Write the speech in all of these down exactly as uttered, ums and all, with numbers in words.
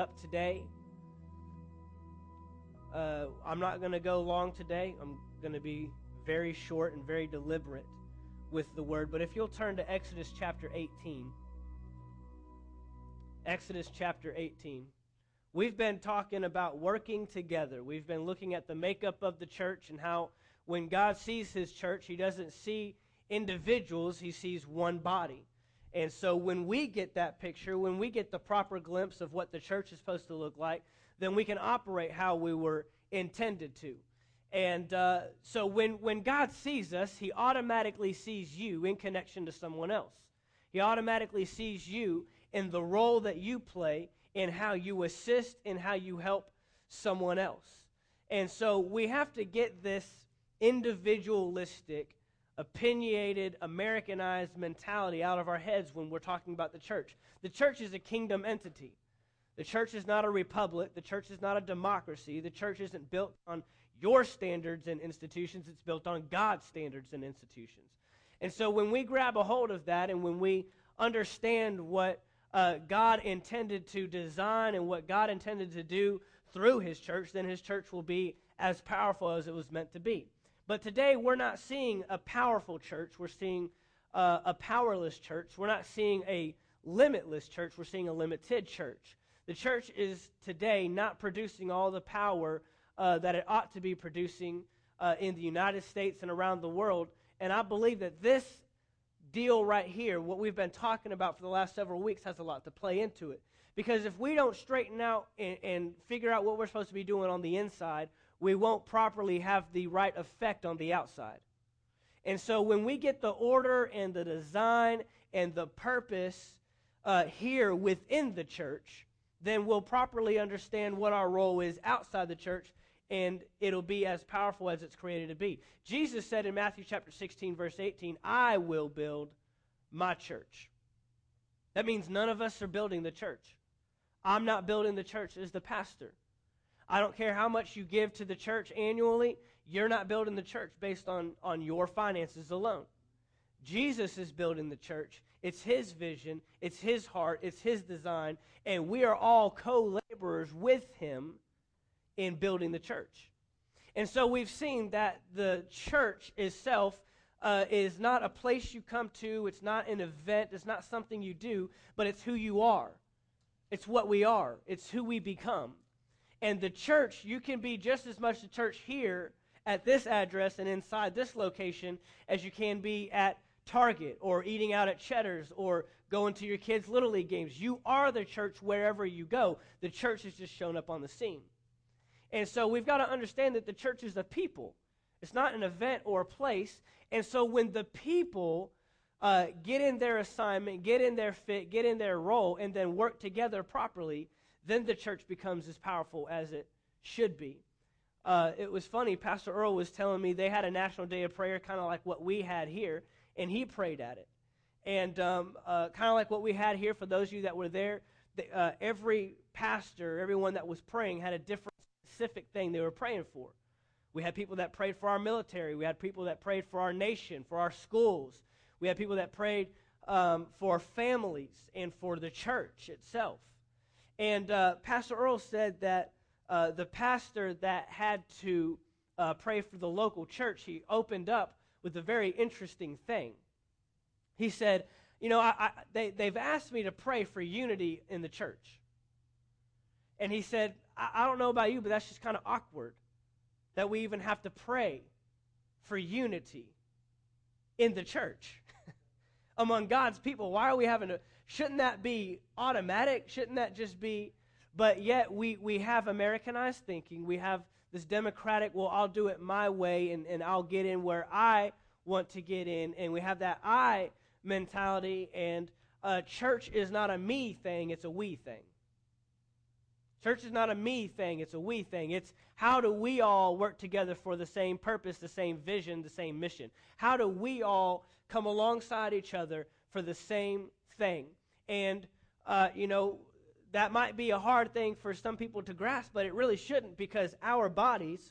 up today. Uh, I'm not going to go long today. I'm going to be very short and very deliberate with the word. But if you'll turn to Exodus chapter eighteen. Exodus chapter eighteen. We've been talking about working together. We've been looking at the makeup of the church and how when God sees his church, he doesn't see individuals, he sees one body. And so when we get that picture, when we get the proper glimpse of what the church is supposed to look like, then we can operate how we were intended to. And uh, so when, when God sees us, he automatically sees you in connection to someone else. He automatically sees you in the role that you play, in how you assist, in how you help someone else. And so we have to get this individualistic, opinionated, Americanized mentality out of our heads when we're talking about the church. The church is a kingdom entity. The church is not a republic. The church is not a democracy. The church isn't built on your standards and institutions. It's built on God's standards and institutions. And so when we grab a hold of that and when we understand what uh, God intended to design and what God intended to do through his church, then his church will be as powerful as it was meant to be. But today we're not seeing a powerful church. We're seeing uh, a powerless church. We're not seeing a limitless church. We're seeing a limited church. The church is today not producing all the power uh, that it ought to be producing uh, in the United States and around the world. And I believe that this deal right here, what we've been talking about for the last several weeks, has a lot to play into it. Because if we don't straighten out and, and figure out what we're supposed to be doing on the inside, we won't properly have the right effect on the outside. And so when we get the order and the design and the purpose uh, here within the church, then we'll properly understand what our role is outside the church, and it'll be as powerful as it's created to be. Jesus said in Matthew chapter sixteen, verse eighteen, I will build my church. That means none of us are building the church. I'm not building the church as the pastor. I don't care how much you give to the church annually, you're not building the church based on, on your finances alone. Jesus is building the church. It's his vision, it's his heart, it's his design, and we are all co-laborers with him in building the church. And so we've seen that the church itself uh, is not a place you come to, it's not an event, it's not something you do, but it's who you are. It's what we are. It's who we become. And the church, you can be just as much the church here at this address and inside this location as you can be at Target or eating out at Cheddar's or going to your kids' Little League games. You are the church wherever you go. The church has just shown up on the scene. And so we've got to understand that the church is a people. It's not an event or a place. And so when the people uh, get in their assignment, get in their fit, get in their role, and then work together properly, then the church becomes as powerful as it should be. Uh, it was funny, Pastor Earl was telling me they had a national day of prayer kind of like what we had here, and he prayed at it. And um, uh, kind of like what we had here, for those of you that were there, the, uh, every pastor, everyone that was praying had a different specific thing they were praying for. We had people that prayed for our military. We had people that prayed for our nation, for our schools. We had people that prayed um, for families and for the church itself. And uh, Pastor Earl said that uh, the pastor that had to uh, pray for the local church, he opened up with a very interesting thing. He said, you know, I, I, they, they've asked me to pray for unity in the church. And he said, I, I don't know about you, but that's just kind of awkward that we even have to pray for unity in the church among God's people. Why are we having to? Shouldn't that be automatic? Shouldn't that just be? But yet we, we have Americanized thinking. We have this democratic, well, I'll do it my way, and, and I'll get in where I want to get in. And we have that I mentality, and uh, church is not a me thing, it's a we thing. Church is not a me thing, it's a we thing. It's how do we all work together for the same purpose, the same vision, the same mission? How do we all come alongside each other for the same thing? And, uh, you know, that might be a hard thing for some people to grasp, but it really shouldn't, because our bodies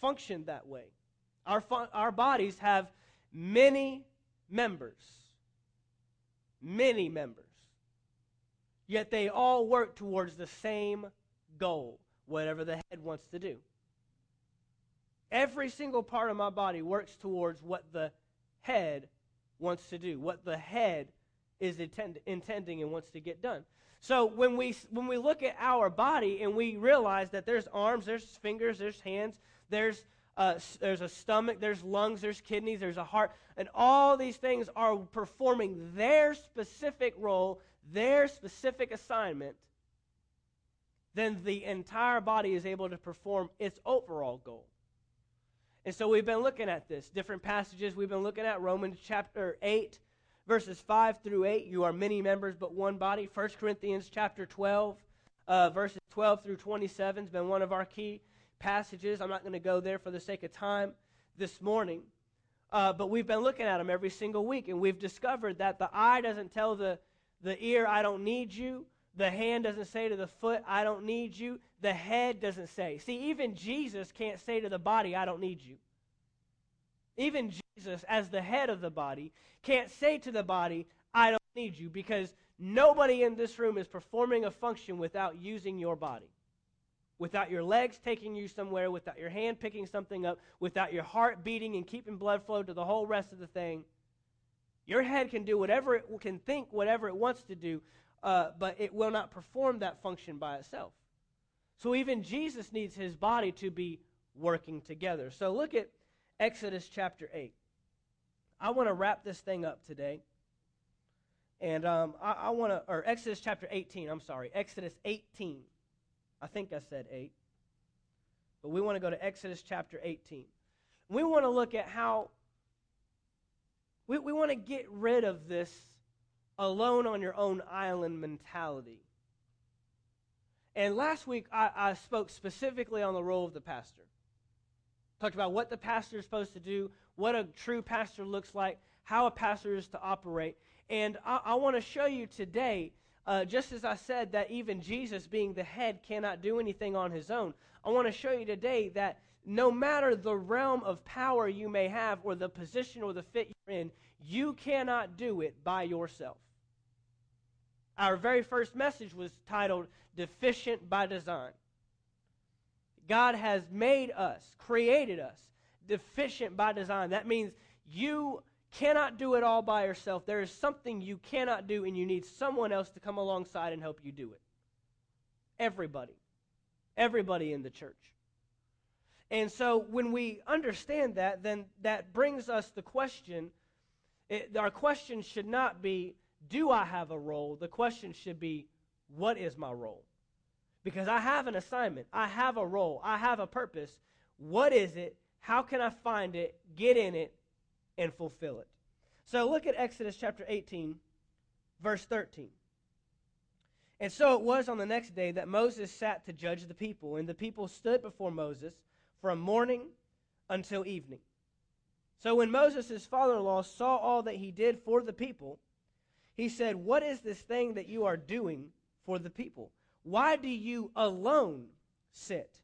function that way. Our, fun- our bodies have many members, many members. Yet they all work towards the same goal, whatever the head wants to do. Every single part of my body works towards what the head wants to do, what the head is intend- intending and wants to get done. So when we when we look at our body and we realize that there's arms, there's fingers, there's hands, there's uh, there's a stomach, there's lungs, there's kidneys, there's a heart, and all these things are performing their specific role, their specific assignment, then the entire body is able to perform its overall goal. And so we've been looking at this, different passages. We've been looking at Romans chapter eight, verses five through eight, you are many members but one body. First Corinthians chapter twelve, uh, verses twelve through twenty-seven has been one of our key passages. I'm not going to go there for the sake of time this morning. Uh, but we've been looking at them every single week, and we've discovered that the eye doesn't tell the, the ear, I don't need you. The hand doesn't say to the foot, I don't need you. The head doesn't say. See, even Jesus can't say to the body, I don't need you. Even Jesus, as the head of the body, can't say to the body, I don't need you, because nobody in this room is performing a function without using your body, without your legs taking you somewhere, without your hand picking something up, without your heart beating and keeping blood flow to the whole rest of the thing. Your head can do whatever it can think, whatever it wants to do, uh, but it will not perform that function by itself. So even Jesus needs his body to be working together. So look at Exodus chapter eight. I want to wrap this thing up today. And um, I, I want to, or Exodus chapter eighteen, I'm sorry, Exodus eighteen. I think I said eight. But we want to go to Exodus chapter eighteen. We want to look at how, we, we want to get rid of this alone on your own island mentality. And last week I, I spoke specifically on the role of the pastor. Talked about what the pastor is supposed to do, what a true pastor looks like, how a pastor is to operate. And I, I want to show you today, uh, just as I said, that even Jesus being the head cannot do anything on his own. I want to show you today that no matter the realm of power you may have or the position or the fit you're in, you cannot do it by yourself. Our very first message was titled, Deficient by Design. God has made us, created us, deficient by design. That means you cannot do it all by yourself. There is something you cannot do, and you need someone else to come alongside and help you do it. Everybody. Everybody in the church. And so when we understand that, then that brings us the question. It, our question should not be, do I have a role? The question should be, what is my role? Because I have an assignment, I have a role, I have a purpose. What is it? How can I find it, get in it, and fulfill it? So look at Exodus chapter eighteen, verse thirteen. And so it was on the next day that Moses sat to judge the people, and the people stood before Moses from morning until evening. So when Moses' father-in-law saw all that he did for the people, he said, "What is this thing that you are doing for the people? Why do you alone sit,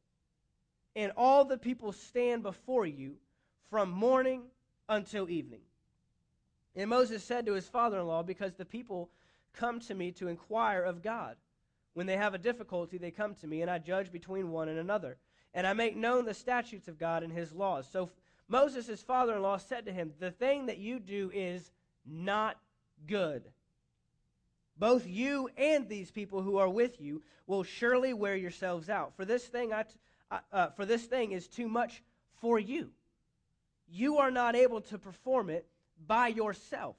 and all the people stand before you from morning until evening?" And Moses said to his father-in-law, "Because the people come to me to inquire of God. When they have a difficulty, they come to me, and I judge between one and another. And I make known the statutes of God and his laws." So Moses, his father-in-law, said to him, "The thing that you do is not good. Both you and these people who are with you will surely wear yourselves out. For this thing I t- uh, for this thing is too much for you. You are not able to perform it by yourself.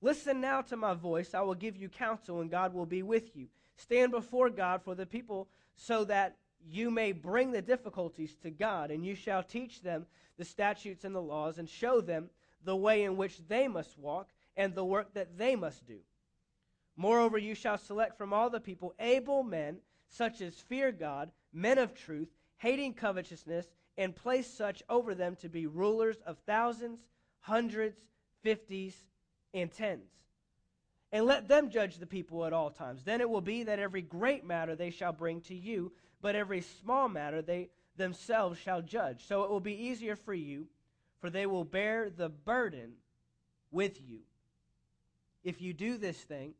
Listen now to my voice. I will give you counsel, and God will be with you. Stand before God for the people so that you may bring the difficulties to God, and you shall teach them the statutes and the laws, and show them the way in which they must walk and the work that they must do. Moreover, you shall select from all the people able men, such as fear God, men of truth, hating covetousness, and place such over them to be rulers of thousands, hundreds, fifties, and tens. And let them judge the people at all times. Then it will be that every great matter they shall bring to you, but every small matter they themselves shall judge. So it will be easier for you, for they will bear the burden with you. If you do this thing,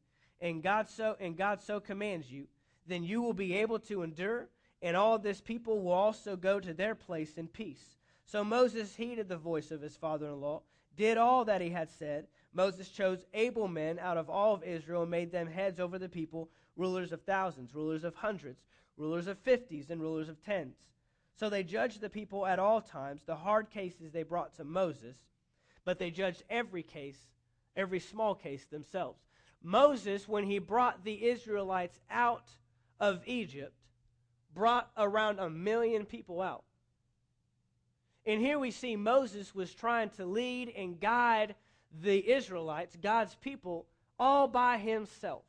and God so and God so commands you, then you will be able to endure, and all this people will also go to their place in peace. So Moses heeded the voice of his father-in-law, did all that he had said. Moses chose able men out of all of Israel and made them heads over the people, rulers of thousands, rulers of hundreds, rulers of fifties, and rulers of tens. So they judged the people at all times, the hard cases they brought to Moses, but they judged every case, every small case themselves. Moses, when he brought the Israelites out of Egypt, brought around a million people out. And here we see Moses was trying to lead and guide the Israelites, God's people, all by himself.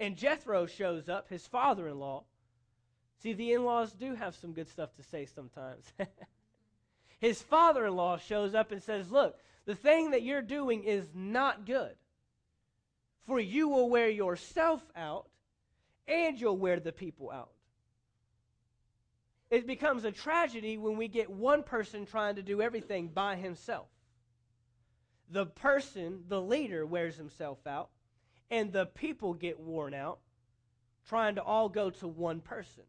And Jethro shows up, his father-in-law. See, the in-laws do have some good stuff to say sometimes. His father-in-law shows up and says, look, the thing that you're doing is not good, for you will wear yourself out and you'll wear the people out. It becomes a tragedy when we get one person trying to do everything by himself. The person, the leader, wears himself out, and the people get worn out trying to all go to one person.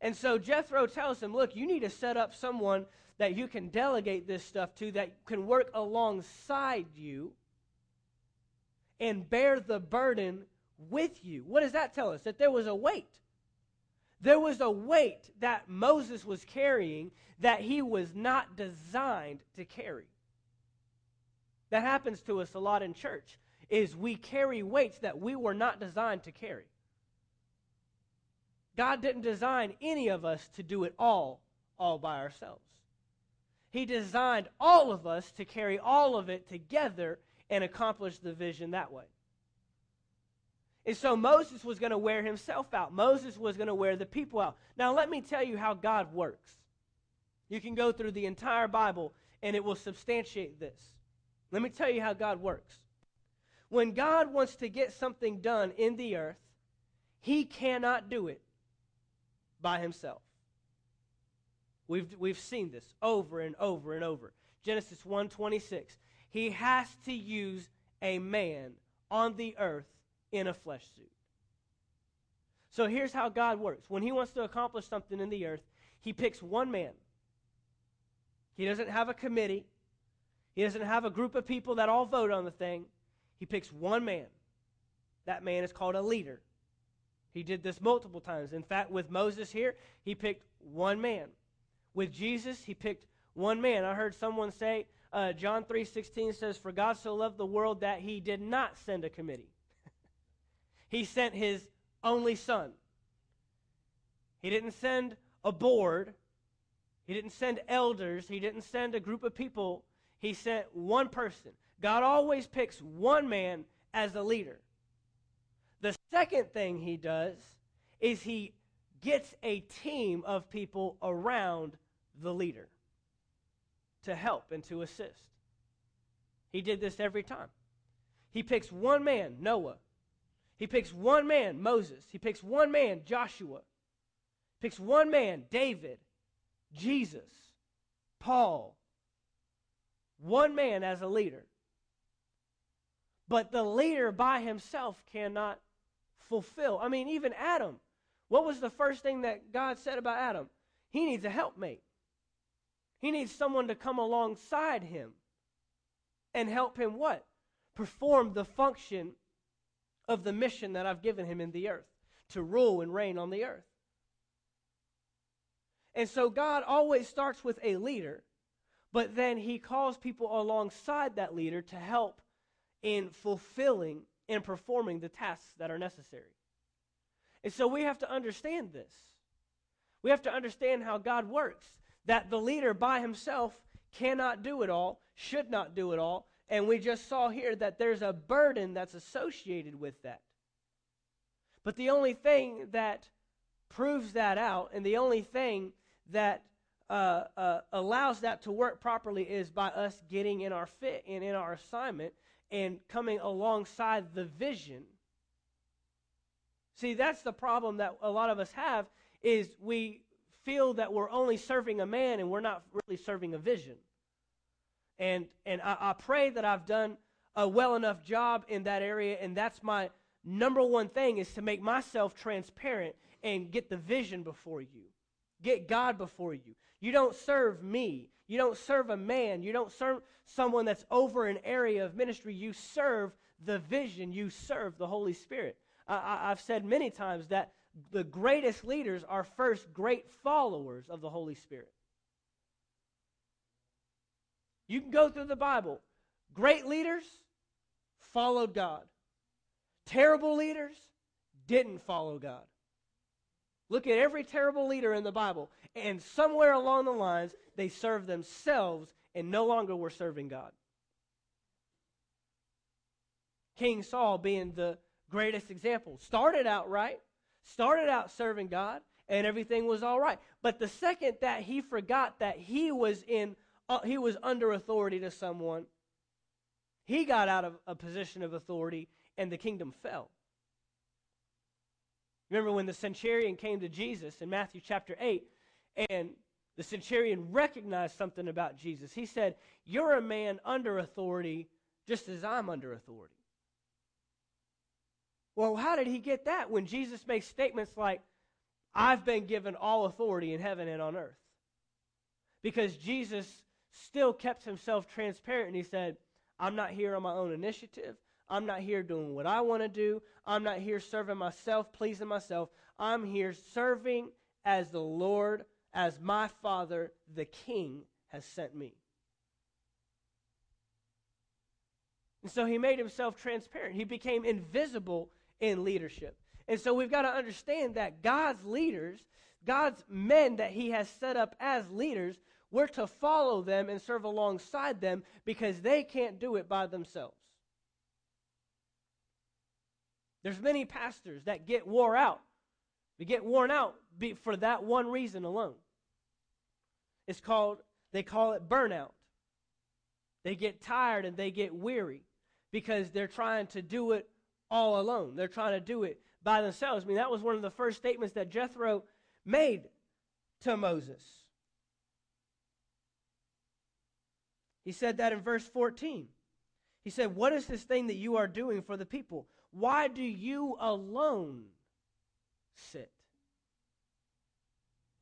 And so Jethro tells him, look, you need to set up someone that you can delegate this stuff to, that can work alongside you and bear the burden with you. What does that tell us? That there was a weight. There was a weight that Moses was carrying that he was not designed to carry. That happens to us a lot in church, is we carry weights that we were not designed to carry. God didn't design any of us to do it all, all by ourselves. He designed all of us to carry all of it together and accomplish the vision that way. And so Moses was going to wear himself out. Moses was going to wear the people out. Now let me tell you how God works. You can go through the entire Bible and it will substantiate this. Let me tell you how God works. When God wants to get something done in the earth, he cannot do it by himself. We've, we've seen this over and over and over. Genesis one twenty-six. He has to use a man on the earth in a flesh suit. So here's how God works. When he wants to accomplish something in the earth, he picks one man. He doesn't have a committee. He doesn't have a group of people that all vote on the thing. He picks one man. That man is called a leader. He did this multiple times. In fact, with Moses here, he picked one man. With Jesus, he picked one man. I heard someone say, uh, John three sixteen says, for God so loved the world that he did not send a committee. He sent his only son. He didn't send a board. He didn't send elders. He didn't send a group of people. He sent one person. God always picks one man as a leader. The second thing he does is he gets a team of people around the leader to help and to assist. He did this every time. He picks one man, Noah. He picks one man, Moses. He picks one man, Joshua. Picks one man, David, Jesus, Paul. One man as a leader. But the leader by himself cannot fulfill. I mean, even Adam. What was the first thing that God said about Adam? He needs a helpmate. He needs someone to come alongside him and help him what? Perform the function of the mission that I've given him in the earth, to rule and reign on the earth. And so God always starts with a leader, but then he calls people alongside that leader to help in fulfilling and performing the tasks that are necessary. And so we have to understand this. We have to understand how God works, that the leader by himself cannot do it all, should not do it all. And we just saw here that there's a burden that's associated with that. But the only thing that proves that out, and the only thing that uh, uh, allows that to work properly, is by us getting in our fit and in our assignment and coming alongside the vision. See, that's the problem that a lot of us have, is we feel that we're only serving a man and we're not really serving a vision. And and I, I pray that I've done a well enough job in that area, and that's my number one thing, is to make myself transparent and get the vision before you. Get God before you. You don't serve me. You don't serve a man. You don't serve someone that's over an area of ministry. You serve the vision. You serve the Holy Spirit. I, I, I've said many times that the greatest leaders are first great followers of the Holy Spirit. You can go through the Bible. Great leaders followed God. Terrible leaders didn't follow God. Look at every terrible leader in the Bible, and somewhere along the lines, they served themselves and no longer were serving God. King Saul being the greatest example. Started out right, started out serving God, and everything was all right. But the second that he forgot that he was in, uh, he was under authority to someone, he got out of a position of authority, and the kingdom fell. Remember when the centurion came to Jesus in Matthew chapter eight, and the centurion recognized something about Jesus. He said, "You're a man under authority just as I'm under authority." Well, how did he get that when Jesus makes statements like, "I've been given all authority in heaven and on earth"? Because Jesus still kept himself transparent, and he said, "I'm not here on my own initiative. I'm not here doing what I want to do. I'm not here serving myself, pleasing myself. I'm here serving as the Lord, as my Father, the King, has sent me." And so he made himself transparent. He became invisible in leadership. And so we've got to understand that God's leaders, God's men that he has set up as leaders, we're to follow them and serve alongside them because they can't do it by themselves. There's many pastors that get wore out. They get worn out for that one reason alone. It's called, they call it burnout. They get tired and they get weary because they're trying to do it all alone. They're trying to do it by themselves. I mean, that was one of the first statements that Jethro made to Moses. He said that in verse fourteen. He said, "What is this thing that you are doing for the people? Why do you alone sit?"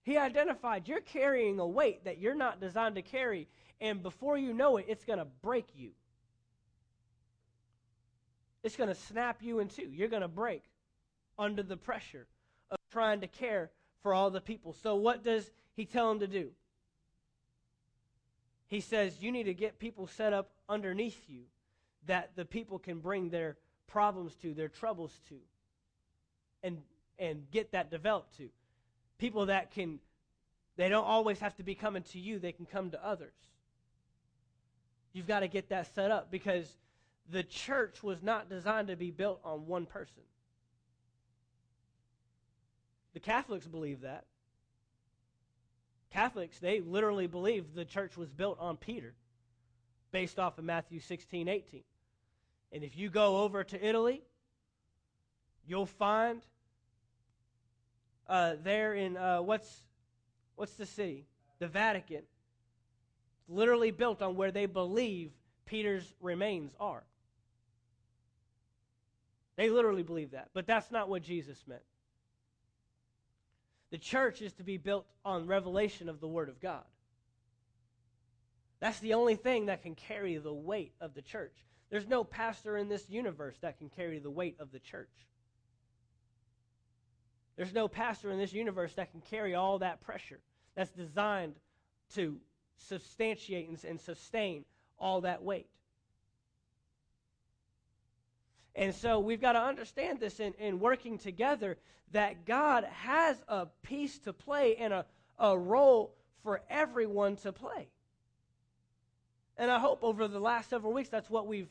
He identified, you're carrying a weight that you're not designed to carry, and before you know it, it's going to break you. It's going to snap you in two. You're going to break under the pressure of trying to care for all the people. So what does he tell them to do? He says, you need to get people set up underneath you that the people can bring their problems to, their troubles to, and and get that developed to. People that can, they don't always have to be coming to you, they can come to others. You've got to get that set up because the church was not designed to be built on one person. The Catholics believe that. Catholics, they literally believe the church was built on Peter based off of Matthew sixteen, eighteen. And if you go over to Italy, you'll find uh, there in, uh, what's what's the city? The Vatican. Literally built on where they believe Peter's remains are. They literally believe that. But that's not what Jesus meant. The church is to be built on revelation of the Word of God. That's the only thing that can carry the weight of the church. There's no pastor in this universe that can carry the weight of the church. There's no pastor in this universe that can carry all that pressure that's designed to substantiate and sustain all that weight. And so we've got to understand this in, in working together, that God has a piece to play and a, a role for everyone to play. And I hope over the last several weeks that's what we've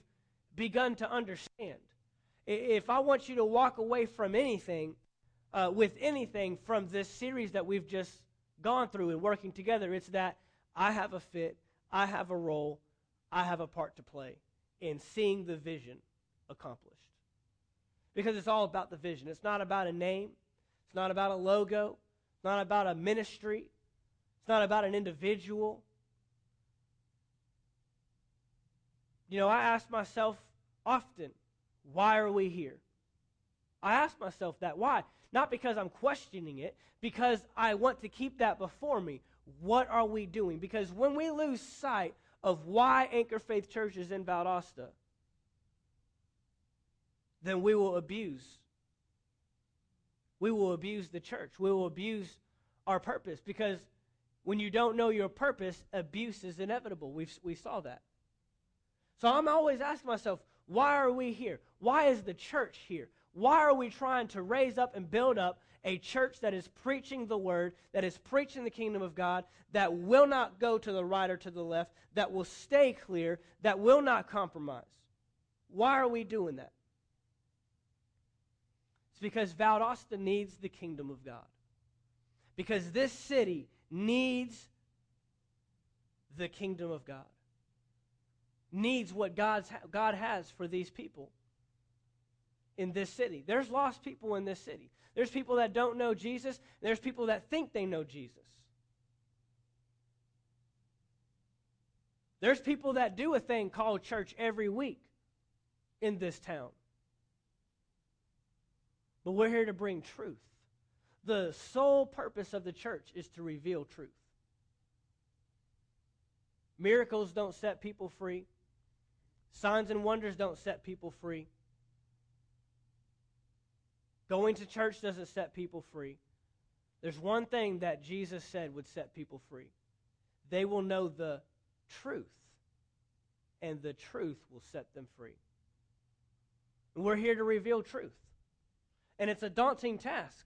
begun to understand. If I want you to walk away from anything, uh, with anything from this series that we've just gone through and working together, it's that I have a fit, I have a role, I have a part to play in seeing the vision accomplished. Because it's all about the vision. It's not about a name. It's not about a logo. It's not about a ministry. It's not about an individual. You know, I asked myself often, why are we here? I ask myself that. Why? Not because I'm questioning it, because I want to keep that before me. What are we doing? Because when we lose sight of why Anchor Faith Church is in Valdosta, then we will abuse. We will abuse the church. We will abuse our purpose, because when you don't know your purpose, abuse is inevitable. We we saw that. So I'm always asking myself, why are we here? Why is the church here? Why are we trying to raise up and build up a church that is preaching the word, that is preaching the kingdom of God, that will not go to the right or to the left, that will stay clear, that will not compromise? Why are we doing that? It's because Valdosta needs the kingdom of God. Because this city needs the kingdom of God. Needs what God's, God has for these people in this city. There's lost people in this city. There's people that don't know Jesus. And there's people that think they know Jesus. There's people that do a thing called church every week in this town. But we're here to bring truth. The sole purpose of the church is to reveal truth. Miracles don't set people free. Signs and wonders don't set people free. Going to church doesn't set people free. There's one thing that Jesus said would set people free. They will know the truth, and the truth will set them free. And we're here to reveal truth. And it's a daunting task.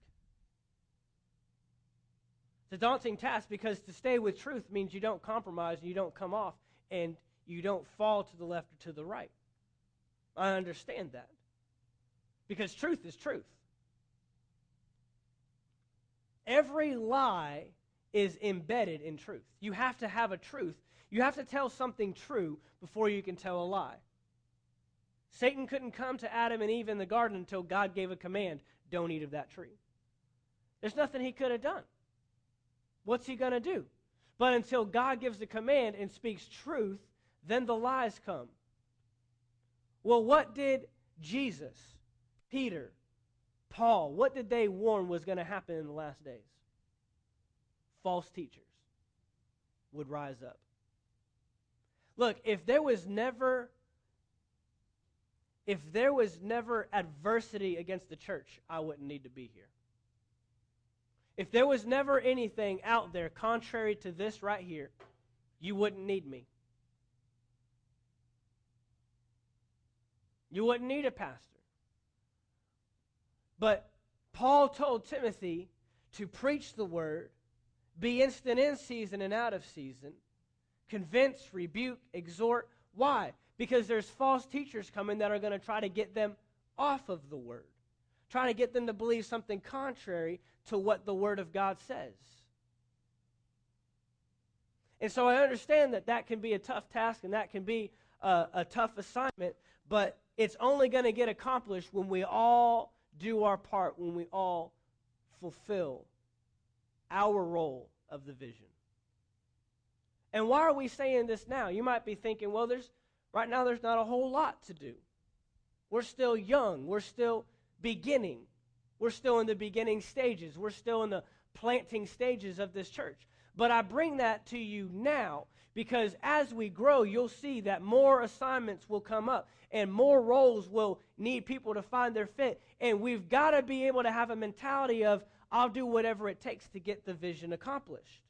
It's a daunting task because to stay with truth means you don't compromise and you don't come off and you don't fall to the left or to the right. I understand that because truth is truth. Every lie is embedded in truth. You have to have a truth. You have to tell something true before you can tell a lie. Satan couldn't come to Adam and Eve in the garden until God gave a command, don't eat of that tree. There's nothing he could have done. What's he going to do? But until God gives the command and speaks truth, then the lies come. Well, what did Jesus, Peter, Paul, what did they warn was going to happen in the last days? False teachers would rise up. Look, if there was never... If there was never adversity against the church, I wouldn't need to be here. If there was never anything out there contrary to this right here, you wouldn't need me. You wouldn't need a pastor. But Paul told Timothy to preach the word, be instant in season and out of season, convince, rebuke, exhort. Why? Because there's false teachers coming that are going to try to get them off of the word. Try to get them to believe something contrary to what the word of God says. And so I understand that that can be a tough task and that can be a, a tough assignment, but it's only going to get accomplished when we all do our part, when we all fulfill our role of the vision. And why are we saying this now? You might be thinking, well, there's Right now, there's not a whole lot to do. We're still young. We're still beginning. We're still in the beginning stages. We're still in the planting stages of this church. But I bring that to you now because as we grow, you'll see that more assignments will come up and more roles will need people to find their fit. And we've got to be able to have a mentality of, I'll do whatever it takes to get the vision accomplished.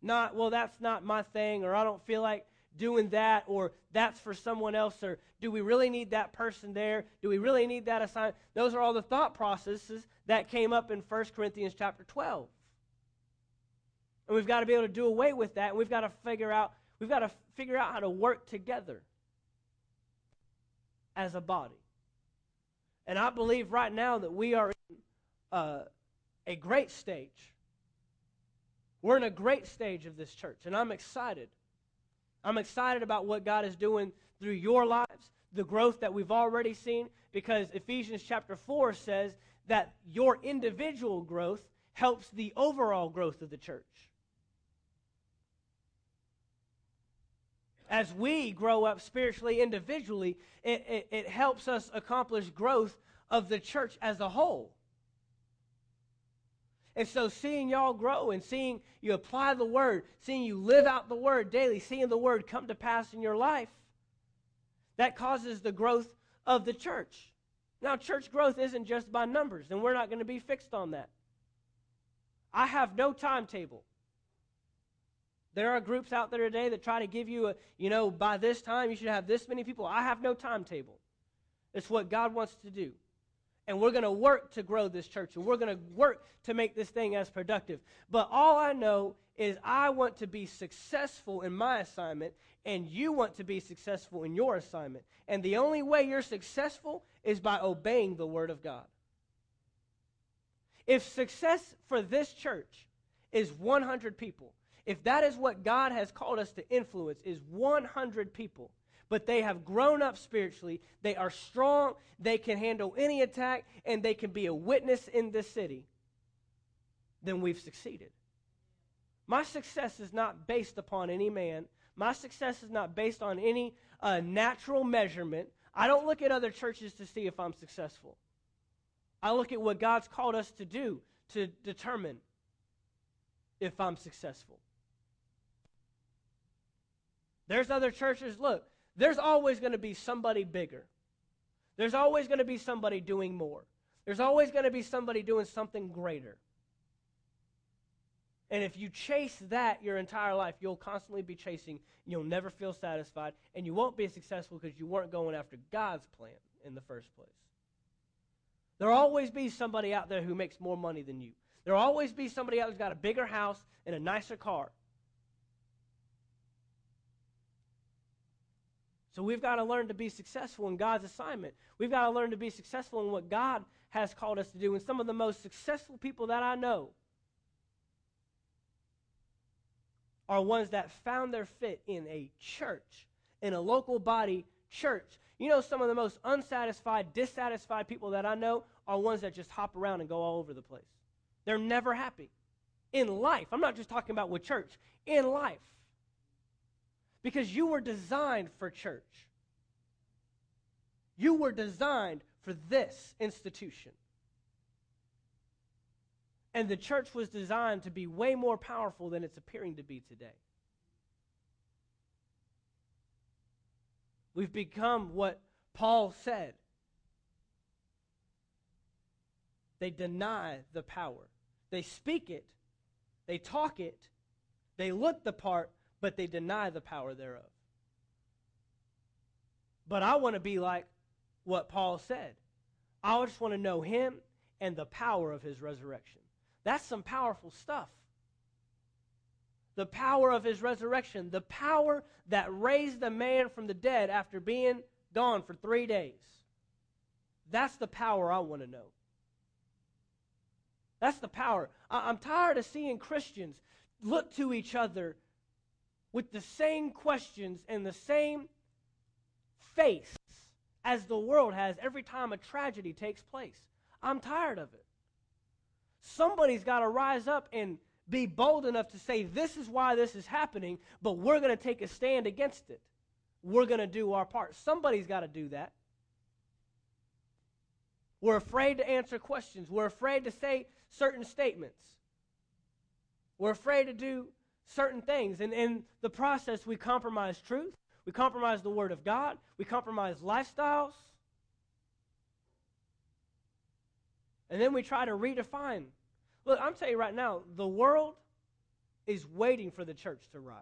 Not, well, that's not my thing, or I don't feel like doing that, or that's for someone else, or do we really need that person there? Do we really need that assignment? Those are all the thought processes that came up in First Corinthians chapter twelve. And we've got to be able to do away with that, and we've got to figure out, we've got to figure out how to work together as a body. And I believe right now that we are in uh, a great stage. We're in a great stage of this church, and I'm excited. I'm excited about what God is doing through your lives, the growth that we've already seen, because Ephesians chapter four says that your individual growth helps the overall growth of the church. as we grow up spiritually individually, it, it, it helps us accomplish growth of the church as a whole. And so seeing y'all grow and seeing you apply the word, seeing you live out the word daily, seeing the word come to pass in your life, that causes the growth of the church. Now, church growth isn't just by numbers, and we're not going to be fixed on that. I have no timetable. There are groups out there today that try to give you a, you know, by this time you should have this many people. I have no timetable. It's what God wants to do. And we're going to work to grow this church, and we're going to work to make this thing as productive. But all I know is I want to be successful in my assignment, and you want to be successful in your assignment. And the only way you're successful is by obeying the Word of God. If success for this church is one hundred people, if that is what God has called us to influence, is one hundred people, but they have grown up spiritually, they are strong, they can handle any attack, and they can be a witness in this city, then we've succeeded. My success is not based upon any man. My success is not based on any uh, natural measurement. I don't look at other churches to see if I'm successful. I look at what God's called us to do to determine if I'm successful. There's other churches, look, there's always going to be somebody bigger. There's always going to be somebody doing more. There's always going to be somebody doing something greater. And if you chase that your entire life, you'll constantly be chasing, you'll never feel satisfied, and you won't be successful because you weren't going after God's plan in the first place. There'll always be somebody out there who makes more money than you. There'll always be somebody out who's got a bigger house and a nicer car. So we've got to learn to be successful in God's assignment. We've got to learn to be successful in what God has called us to do. And some of the most successful people that I know are ones that found their fit in a church, in a local body church. You know, some of the most unsatisfied, dissatisfied people that I know are ones that just hop around and go all over the place. They're never happy. In life, I'm not just talking about with church, in life. Because you were designed for church. You were designed for this institution. And the church was designed to be way more powerful than it's appearing to be today. We've become what Paul said. They deny the power. They speak it. They talk it. They look the part, but they deny the power thereof. But I want to be like what Paul said. I just want to know him and the power of his resurrection. That's some powerful stuff. The power of his resurrection, the power that raised the man from the dead after being gone for three days. That's the power I want to know. That's the power. I- I'm tired of seeing Christians look to each other with the same questions and the same face as the world has every time a tragedy takes place. I'm tired of it. Somebody's got to rise up and be bold enough to say, this is why this is happening, but we're going to take a stand against it. We're going to do our part. Somebody's got to do that. We're afraid to answer questions. We're afraid to say certain statements. We're afraid to do certain things. And in the process, we compromise truth. We compromise the Word of God. We compromise lifestyles. And then we try to redefine. Look, I'm telling you right now, the world is waiting for the church to rise.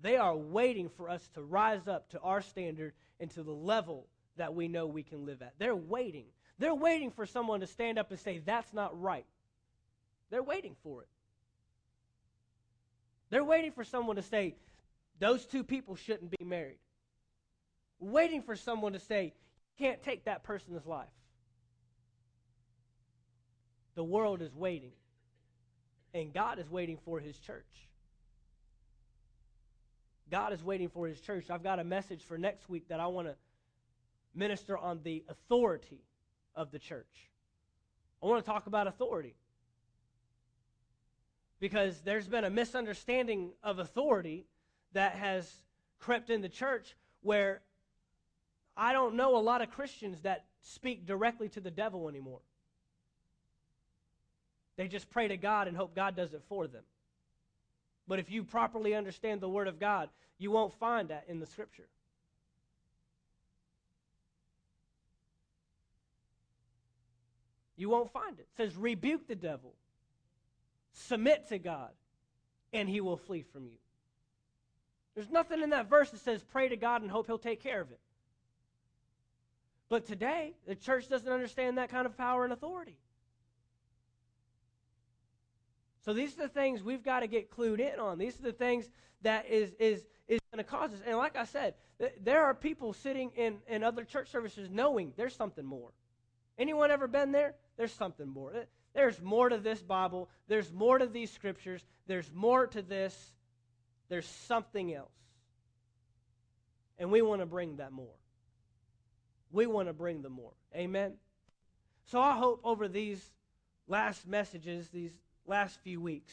They are waiting for us to rise up to our standard and to the level that we know we can live at. They're waiting. They're waiting for someone to stand up and say, that's not right. They're waiting for it. They're waiting for someone to say, those two people shouldn't be married. Waiting for someone to say, you can't take that person's life. The world is waiting, and God is waiting for his church. God is waiting for his church. I've got a message for next week that I want to minister on the authority of the church. I want to talk about authority. Because there's been a misunderstanding of authority that has crept in the church where I don't know a lot of Christians that speak directly to the devil anymore. They just pray to God and hope God does it for them. But if you properly understand the Word of God, you won't find that in the Scripture. You won't find it. It says, rebuke the devil, submit to God, and he will flee from you. There's nothing in that verse that says pray to God and hope he'll take care of it. But today, the church doesn't understand that kind of power and authority. So these are the things we've got to get clued in on. These are the things that is is is going to cause us. And like I said, th- there are people sitting in, in other church services knowing there's something more. Anyone ever been there? There's something more. There's more to this Bible. There's more to these scriptures. There's more to this. There's something else. And we want to bring that more. We want to bring the more. Amen? So I hope over these last messages, these last few weeks,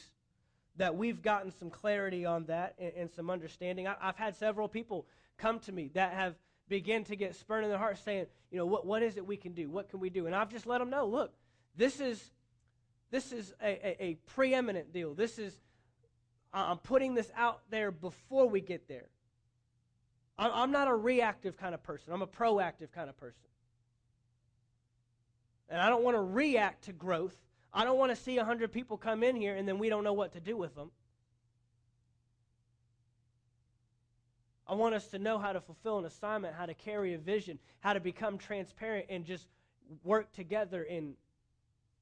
that we've gotten some clarity on that and, and some understanding. I, I've had several people come to me that have begun to get spurned in their hearts saying, you know, what, what is it we can do? What can we do? And I've just let them know, look, this is, this is a, a, a preeminent deal. This is, I'm putting this out there before we get there. I'm not a reactive kind of person. I'm a proactive kind of person. And I don't want to react to growth. I don't want to see one hundred people come in here and then we don't know what to do with them. I want us to know how to fulfill an assignment, how to carry a vision, how to become transparent and just work together. And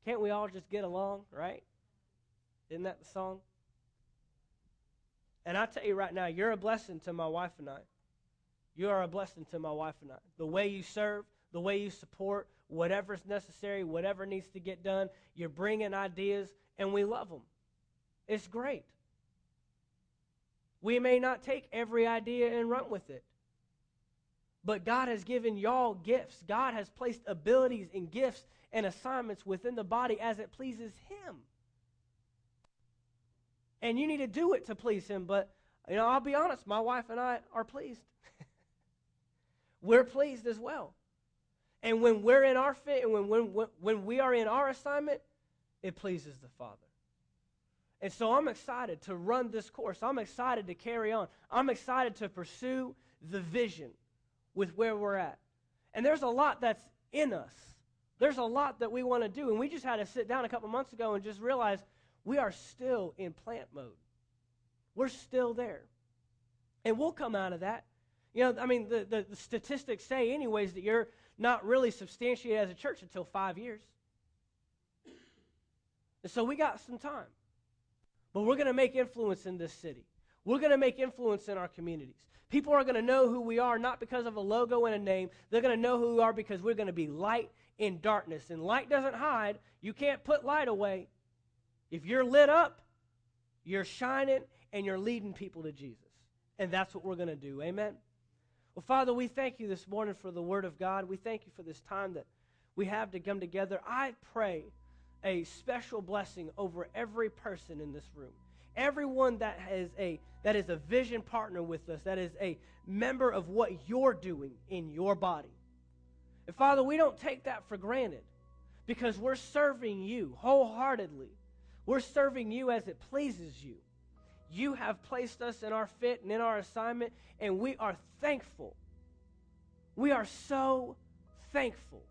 can't we all just get along, right? Isn't that the song? And I tell you right now, you're a blessing to my wife and I. You are a blessing to my wife and I. The way you serve, the way you support, whatever's necessary, whatever needs to get done, you're bringing ideas, and we love them. It's great. We may not take every idea and run with it, but God has given y'all gifts. God has placed abilities and gifts and assignments within the body as it pleases Him. And you need to do it to please Him, but you know, I'll be honest, my wife and I are pleased. We're pleased as well. And when we're in our fit and when, when, when we are in our assignment, it pleases the Father. And so I'm excited to run this course. I'm excited to carry on. I'm excited to pursue the vision with where we're at. And there's a lot that's in us. There's a lot that we want to do. And we just had to sit down a couple months ago and just realize we are still in plant mode. We're still there. And we'll come out of that. You know, I mean, the, the, the statistics say anyways that you're not really substantiated as a church until five years. And so we got some time. But we're going to make influence in this city. We're going to make influence in our communities. People are going to know who we are, not because of a logo and a name. They're going to know who we are because we're going to be light in darkness. And light doesn't hide. You can't put light away. If you're lit up, you're shining, and you're leading people to Jesus. And that's what we're going to do. Amen? Well, Father, we thank you this morning for the Word of God. We thank you for this time that we have to come together. I pray a special blessing over every person in this room. Everyone that has a that is a vision partner with us, that is a member of what you're doing in your body. And Father, we don't take that for granted because we're serving you wholeheartedly. We're serving you as it pleases you. You have placed us in our fit and in our assignment, and we are thankful. We are so thankful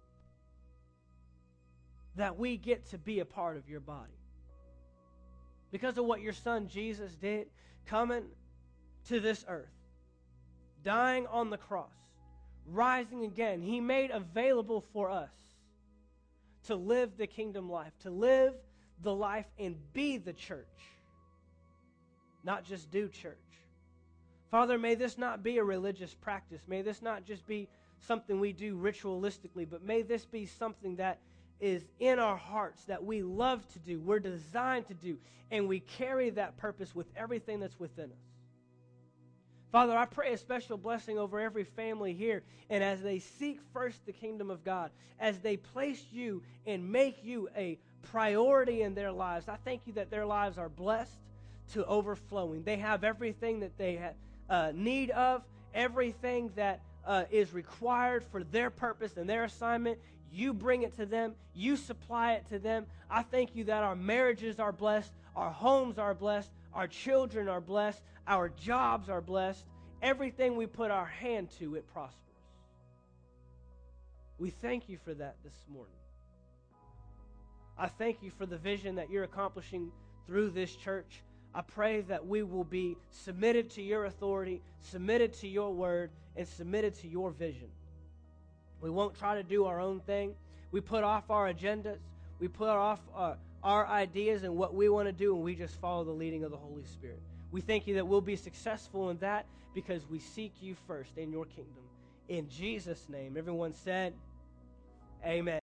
that we get to be a part of your body. Because of what your son Jesus did, coming to this earth, dying on the cross, rising again, he made available for us to live the kingdom life, to live the life and be the church. Not just do church. Father, may this not be a religious practice. May this not just be something we do ritualistically, but may this be something that is in our hearts that we love to do, we're designed to do, and we carry that purpose with everything that's within us. Father, I pray a special blessing over every family here, and as they seek first the kingdom of God, as they place you and make you a priority in their lives, I thank you that their lives are blessed to overflowing. They have everything that they have, uh, need of, everything that uh, is required for their purpose and their assignment. You bring it to them. You supply it to them. I thank you that our marriages are blessed. Our homes are blessed. Our children are blessed. Our jobs are blessed. Everything we put our hand to, it prospers. We thank you for that this morning. I thank you for the vision that you're accomplishing through this church. I pray that we will be submitted to your authority, submitted to your word, and submitted to your vision. We won't try to do our own thing. We put off our agendas. We put off our, our ideas and what we want to do, and we just follow the leading of the Holy Spirit. We thank you that we'll be successful in that because we seek you first in your kingdom. In Jesus' name, everyone said, amen.